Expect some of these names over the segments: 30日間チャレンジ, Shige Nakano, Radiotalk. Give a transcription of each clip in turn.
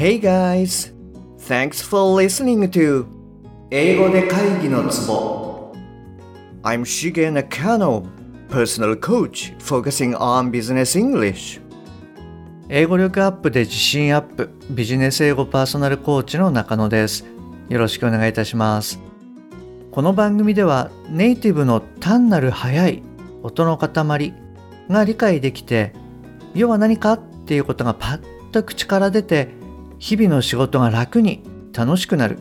Hey guys! Thanks for listening to 英語で会議のツボ I'm Shige Nakano, personal coach focusing on business English 英語力アップで自信アップ、ビジネス英語パーソナルコーチの中野です。よろしくお願いいたします。この番組ではネイティブの単なる速い音の塊が理解できて、要は何かっていうことがパッと口から出て、日々の仕事が楽に楽しくなる、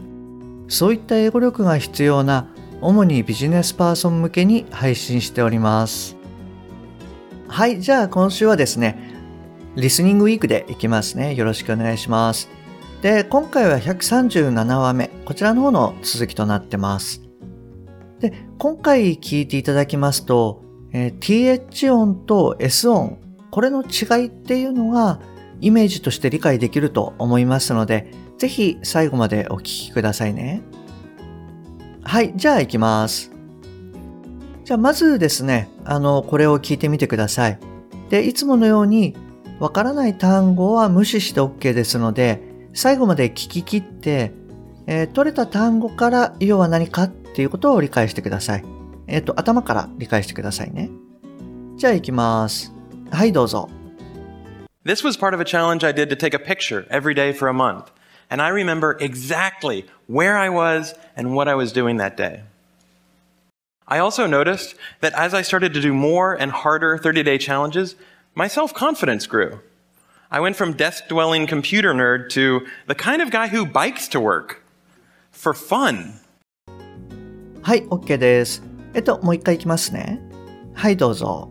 そういった英語力が必要な主にビジネスパーソン向けに配信しております。はい、じゃあ今週はですね、リスニングウィークでいきますね。よろしくお願いします。で、今回は137話目、こちらの方の続きとなってます。で、今回聞いていただきますと、TH 音と S 音、これの違いっていうのがイメージとして理解できると思いますので、ぜひ最後までお聞きくださいね。はい、じゃあ行きます。じゃあまずですね、これを聞いてみてください。で、いつものようにわからない単語は無視して OK ですので、最後まで聞き切って、取れた単語から要は何かっていうことを理解してください。頭から理解してくださいね。じゃあ行きます。はい、どうぞ。This was part of a challenge I did to take a picture every day for a month, and I remember exactly where I was and what I was doing that day. I also noticed that as I started to do more and harder 30-day challenges, my self-confidence grew. I went from desk-dwelling computer nerd to the kind of guy who bikes to work for fun. はい、OK です。もう一回いきますね。はい、どうぞ。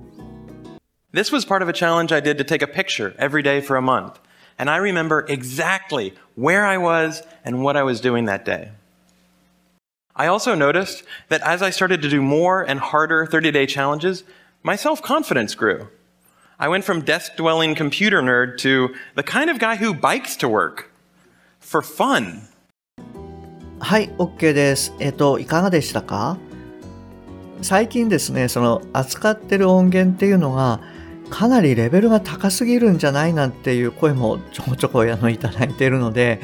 This was part of a challenge I did to take a picture every day for a month, and I remember exactly where I was and what I was doing that day. I also noticed that as I started to do more and harder 30-day challenges, my self-confidence grew. I went from desk-dwelling computer nerd to the kind of guy who bikes to work for fun. はい、OK です。いかがでしたか？最近ですね、その扱ってる音源っていうのがかなりレベルが高すぎるんじゃないなんていう声もちょこちょこいただいているので、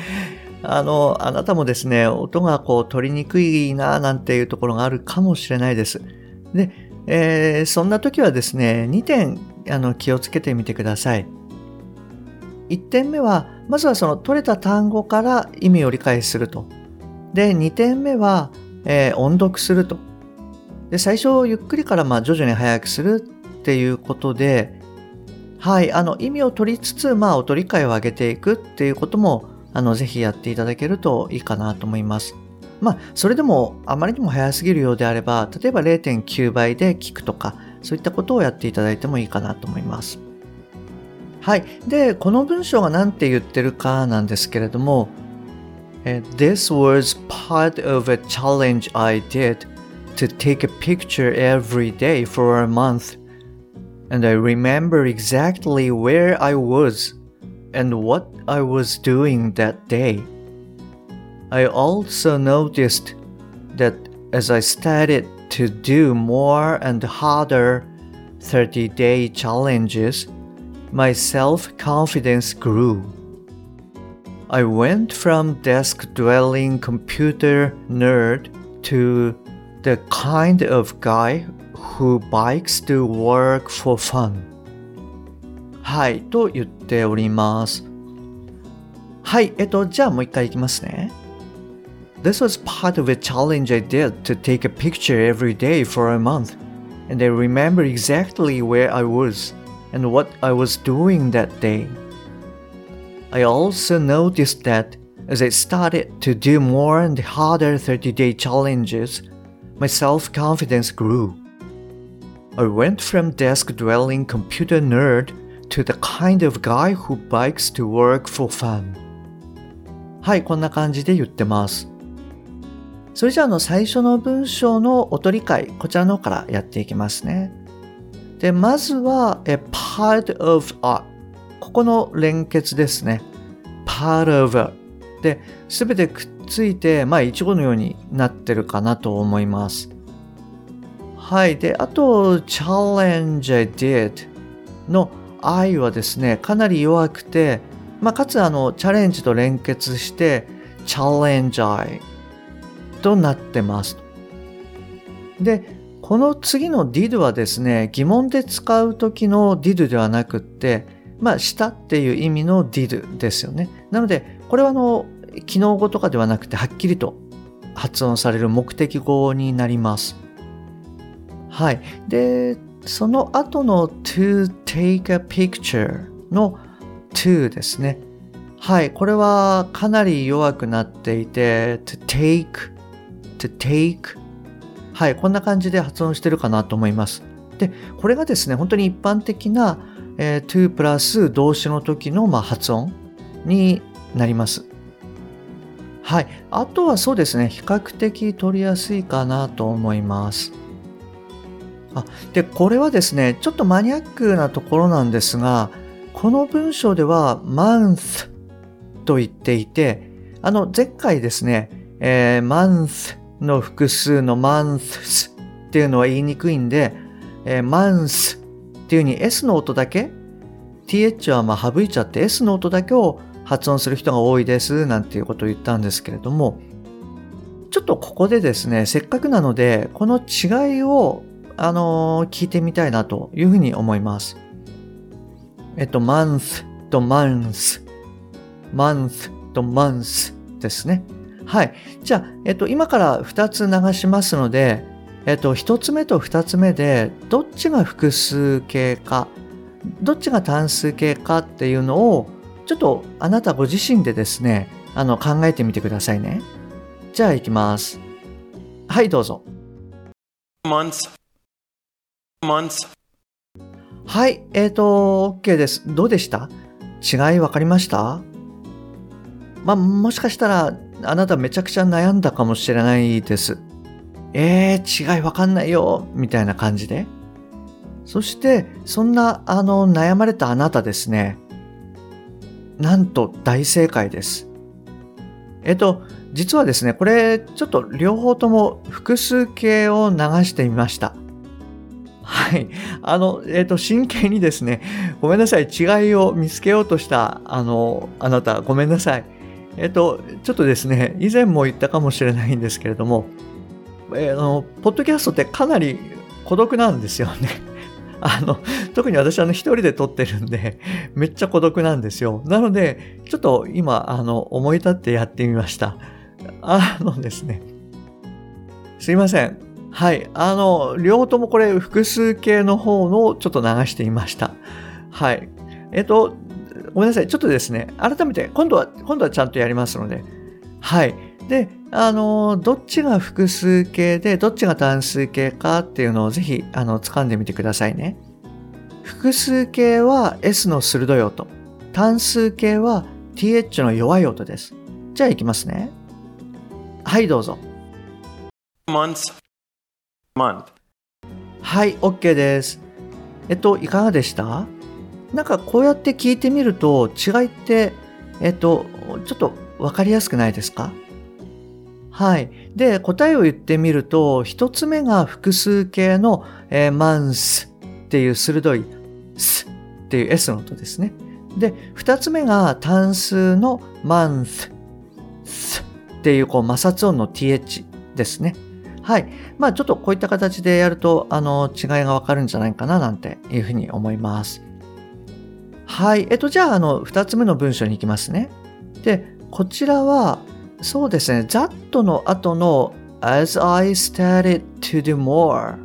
あなたもですね、音がこう取りにくいななんていうところがあるかもしれないです。で、そんな時はですね、2点気をつけてみてください。1点目は、まずはその取れた単語から意味を理解すると。で、2点目は、音読すると。で、最初ゆっくりから徐々に速くするっていうことで、はい、意味を取りつつ、音理解を上げていくっていうことも、ぜひやっていただけるといいかなと思います。それでもあまりにも早すぎるようであれば、例えば 0.9 倍で聞くとか、そういったことをやっていただいてもいいかなと思います。はい。で、この文章が何て言ってるかなんですけれども、This was part of a challenge I did to take a picture every day for a month.And I remember exactly where I was and what I was doing that day. I also noticed that as I started to do more and harder 30-day challenges, my self-confidence grew. I went from desk-dwelling computer nerd to the kind of guy who bikes to work for fun. はい、と言っております。はい、じゃあもう一回いきますね。This was part of a challenge I did to take a picture every day for a month, and I remember exactly where I was and what I was doing that day. I also noticed that as I started to do more and harder 30-day challenges, my self-confidence grew.I went from desk-dwelling computer nerd to the kind of guy who bikes to work for fun. はい、こんな感じで言ってます。それじゃあ最初の文章の音理解、こちらの方からやっていきますね。で、まずは a part of a、ここの連結ですね。part of a で、すべてくっついて、一語のようになってるかなと思います。はい。で、あと、challenge I did の I はですね、かなり弱くて、かつチャレンジと連結してチャレンジャイとなってます。で、この次の did はですね、疑問で使う時の did ではなくって、したっていう意味の did ですよね。なので、これは機能語とかではなくて、はっきりと発音される目的語になります。はい。で、その後の to take a picture の to ですね。はい。これはかなり弱くなっていて、to take。はい。こんな感じで発音してるかなと思います。で、これがですね、本当に一般的な、to プラス動詞の時の、発音になります。はい。あとはそうですね、比較的取りやすいかなと思います。で、これはですね、ちょっとマニアックなところなんですが、この文章では month と言っていて、前回ですね、month の複数の months っていうのは言いにくいんで、month っていう風に S の音だけ、th は省いちゃって S の音だけを発音する人が多いですなんていうことを言ったんですけれども、ちょっとここでですね、せっかくなのでこの違いを聞いてみたいなというふうに思います。month と month、 month と month ですね。はい。じゃあ、今から2つ流しますので、1つ目と2つ目でどっちが複数形かどっちが単数形かっていうのをちょっとあなたご自身でですね、考えてみてくださいね。じゃあ行きます。はい、どうぞ。months はい、OK です。どうでした？違い分かりました？もしかしたらあなためちゃくちゃ悩んだかもしれないです。違い分かんないよみたいな感じで。そしてそんな悩まれたあなたですね。なんと大正解です。実はですね、これちょっと両方とも複数形を流してみました。はい。真剣にですね、ごめんなさい、違いを見つけようとしたあなた、ごめんなさい。ちょっとですね、以前も言ったかもしれないんですけれども、ポッドキャストってかなり孤独なんですよね。特に私一人で撮ってるんで、めっちゃ孤独なんですよ。なので、ちょっと今、思い立ってやってみました。ですね。すいません。はい。両方ともこれ、複数形の方のちょっと流していました。はい。ごめんなさい。ちょっとですね、改めて、今度はちゃんとやりますので。はい。で、どっちが複数形でどっちが単数形かっていうのをぜひ掴んでみてくださいね。複数形は S の鋭い音、単数形は TH の弱い音です。じゃあいきますね。はい、どうぞ。 month はい、 OK です。いかがでした？なんかこうやって聞いてみると違いってちょっと分かりやすくないですか？はい。で、答えを言ってみると、一つ目が複数形の、month っていう鋭い s っていう s の音ですね。で、二つ目が単数の month っていう摩擦音の th ですね。はい。ちょっとこういった形でやると、違いがわかるんじゃないかななんていうふうに思います。はい。じゃあ、二つ目の文章に行きますね。で、こちらは、そうですね。that の後の as I started to do more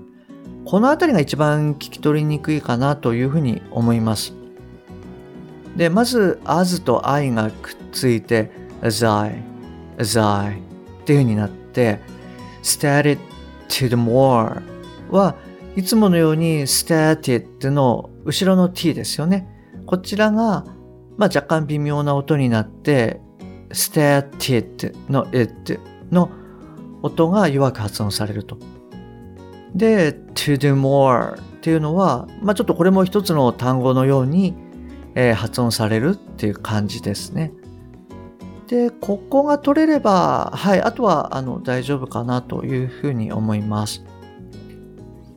このあたりが一番聞き取りにくいかなというふうに思います。で、まず as と I がくっついて as I っていう風になって started to do more はいつものように started の後ろの t ですよね。こちらが、若干微妙な音になってstarted の it の音が弱く発音されると。で、to do more っていうのは、ちょっとこれも一つの単語のように、発音されるっていう感じですね。で、ここが取れれば、はい、あとは大丈夫かなというふうに思います。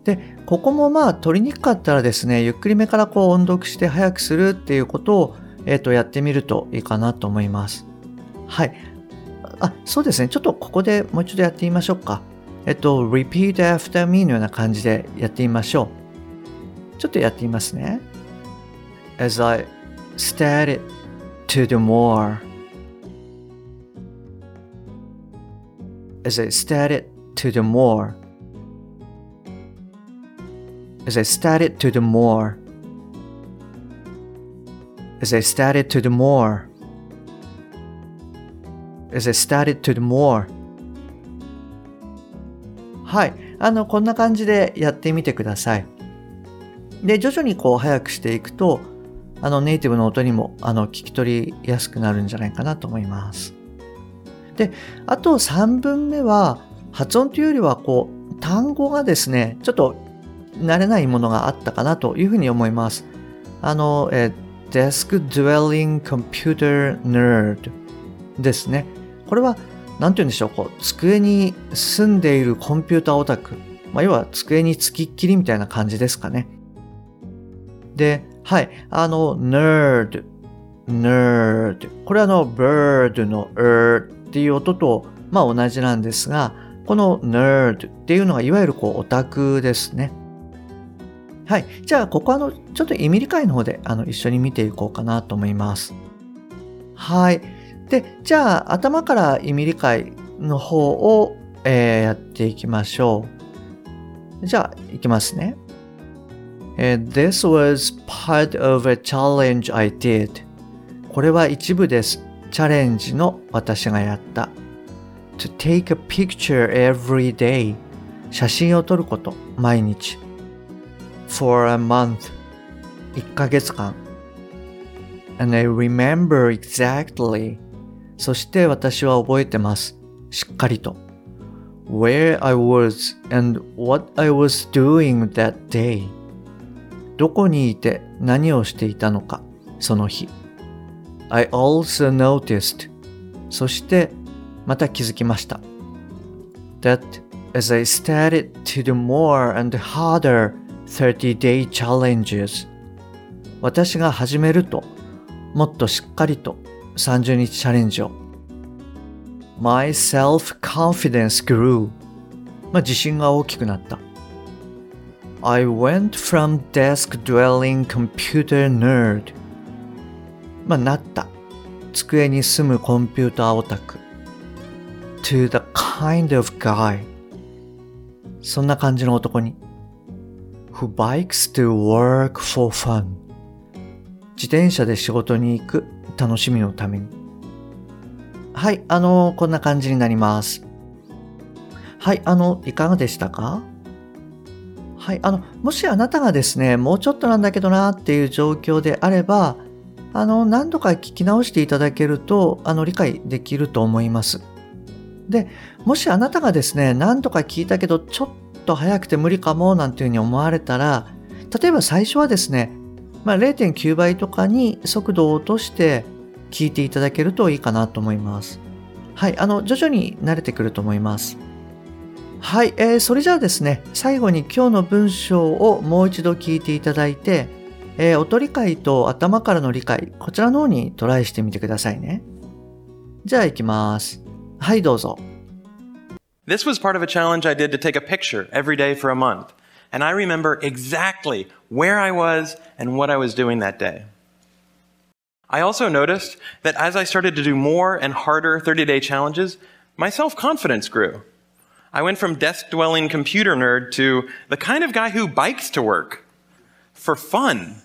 で、ここも取りにくかったらですね、ゆっくりめから音読して早くするっていうことをやってみるといいかなと思います。はい。あ、そうですね。ちょっとここでもう一度やってみましょうか。repeat after me のような感じでやってみましょう。ちょっとやってみますね。As I started to do more. As I started to do more. As I started to do more. As I started to do more.As I started to do more. はい、こんな感じでやってみてください。で、徐々にこう速くしていくと、ネイティブの音にも聞き取りやすくなるんじゃないかなと思います。で、あと3分目は発音というよりはこう単語がですね、ちょっと慣れないものがあったかなというふうに思います。Desk Dwelling Computer Nerd ですね。これは何て言うんでしょう、こう机に住んでいるコンピューターオタク、要は机につきっきりみたいな感じですかね。で、はい、nerd これはbird の っていう音と同じなんですが、この nerd っていうのがいわゆるこうオタクですね。はい、じゃあここはちょっと意味理解の方で一緒に見ていこうかなと思います。はい。で、じゃあ頭から意味理解の方を、やっていきましょう。じゃあいきますね。This was part of a challenge I did. これは一部です。チャレンジの私がやった。To take a picture every day. 写真を撮ること、毎日。For a month. 1ヶ月間。And I remember exactly.そして私は覚えてます。しっかりと。Where I was and what I was doing that day. どこにいて何をしていたのか、その日。I also noticed. そしてまた気づきました。That as I started to do more and harder 30-day challenges. 私が始めると、もっとしっかりと、30日チャレンジを My self-confidence grew、自信が大きくなった。 I went from desk-dwelling computer nerd、なった机に住むコンピューターオタク to the kind of guy、 そんな感じの男に who bikes to work for fun、 自転車で仕事に行く楽しみのために。はい、こんな感じになります。はい、いかがでしたか？はい、もしあなたがですね、もうちょっとなんだけどなっていう状況であれば、何度か聞き直していただけると、理解できると思います。で、もしあなたがですね、何度か聞いたけど、ちょっと早くて無理かも、なんていうふうに思われたら、例えば最初はですね、0.9 倍とかに速度を落として聞いていただけるといいかなと思います。はい、徐々に慣れてくると思います。はい、それじゃあですね、最後に今日の文章をもう一度聞いていただいて、音理解と頭からの理解、こちらの方にトライしてみてくださいね。じゃあ行きます。はい、どうぞ。This was part of a challenge I did to take a picture every day for a month.And I remember exactly where I was and what I was doing that day. I also noticed that as I started to do more and harder 30-day challenges, my self-confidence grew. I went from desk-dwelling computer nerd to the kind of guy who bikes to work for fun.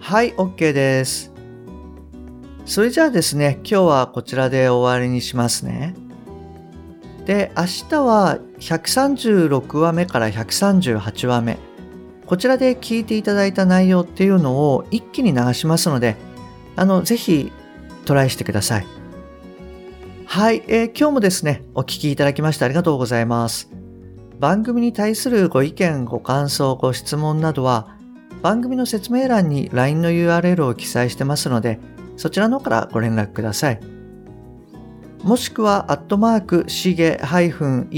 はい、OK です。それじゃあですね、今日はこちらで終わりにしますね。で、明日は136話目から138話目、こちらで聞いていただいた内容っていうのを一気に流しますので、ぜひトライしてください。はい、今日もですね、お聞きいただきましてありがとうございます。番組に対するご意見、ご感想、ご質問などは、番組の説明欄に LINE の URL を記載してますので、そちらの方からご連絡ください。もしくは@shige-eng-coach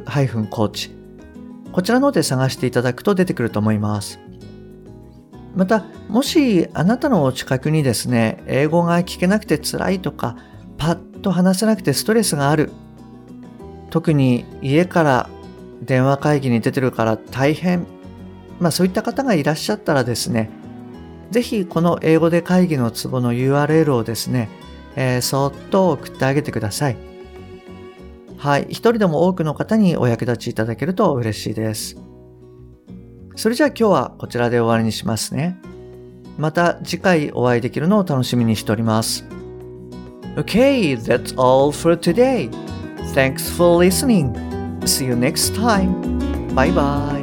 @shige-ing-coach、 ここちらの方で探していただくと出てくると思います。また、もしあなたのお近くにですね、英語が聞けなくて辛いとか、パッと話せなくてストレスがある、特に家から電話会議に出てるから大変、そういった方がいらっしゃったらですね、ぜひこの英語で会議のツボの URL をですね、そっと送ってあげてください。はい、一人でも多くの方にお役立ちいただけると嬉しいです。それじゃあ今日はこちらで終わりにしますね。また次回お会いできるのを楽しみにしております。Okay, that's all for today. Thanks for listening. See you next time. Bye bye.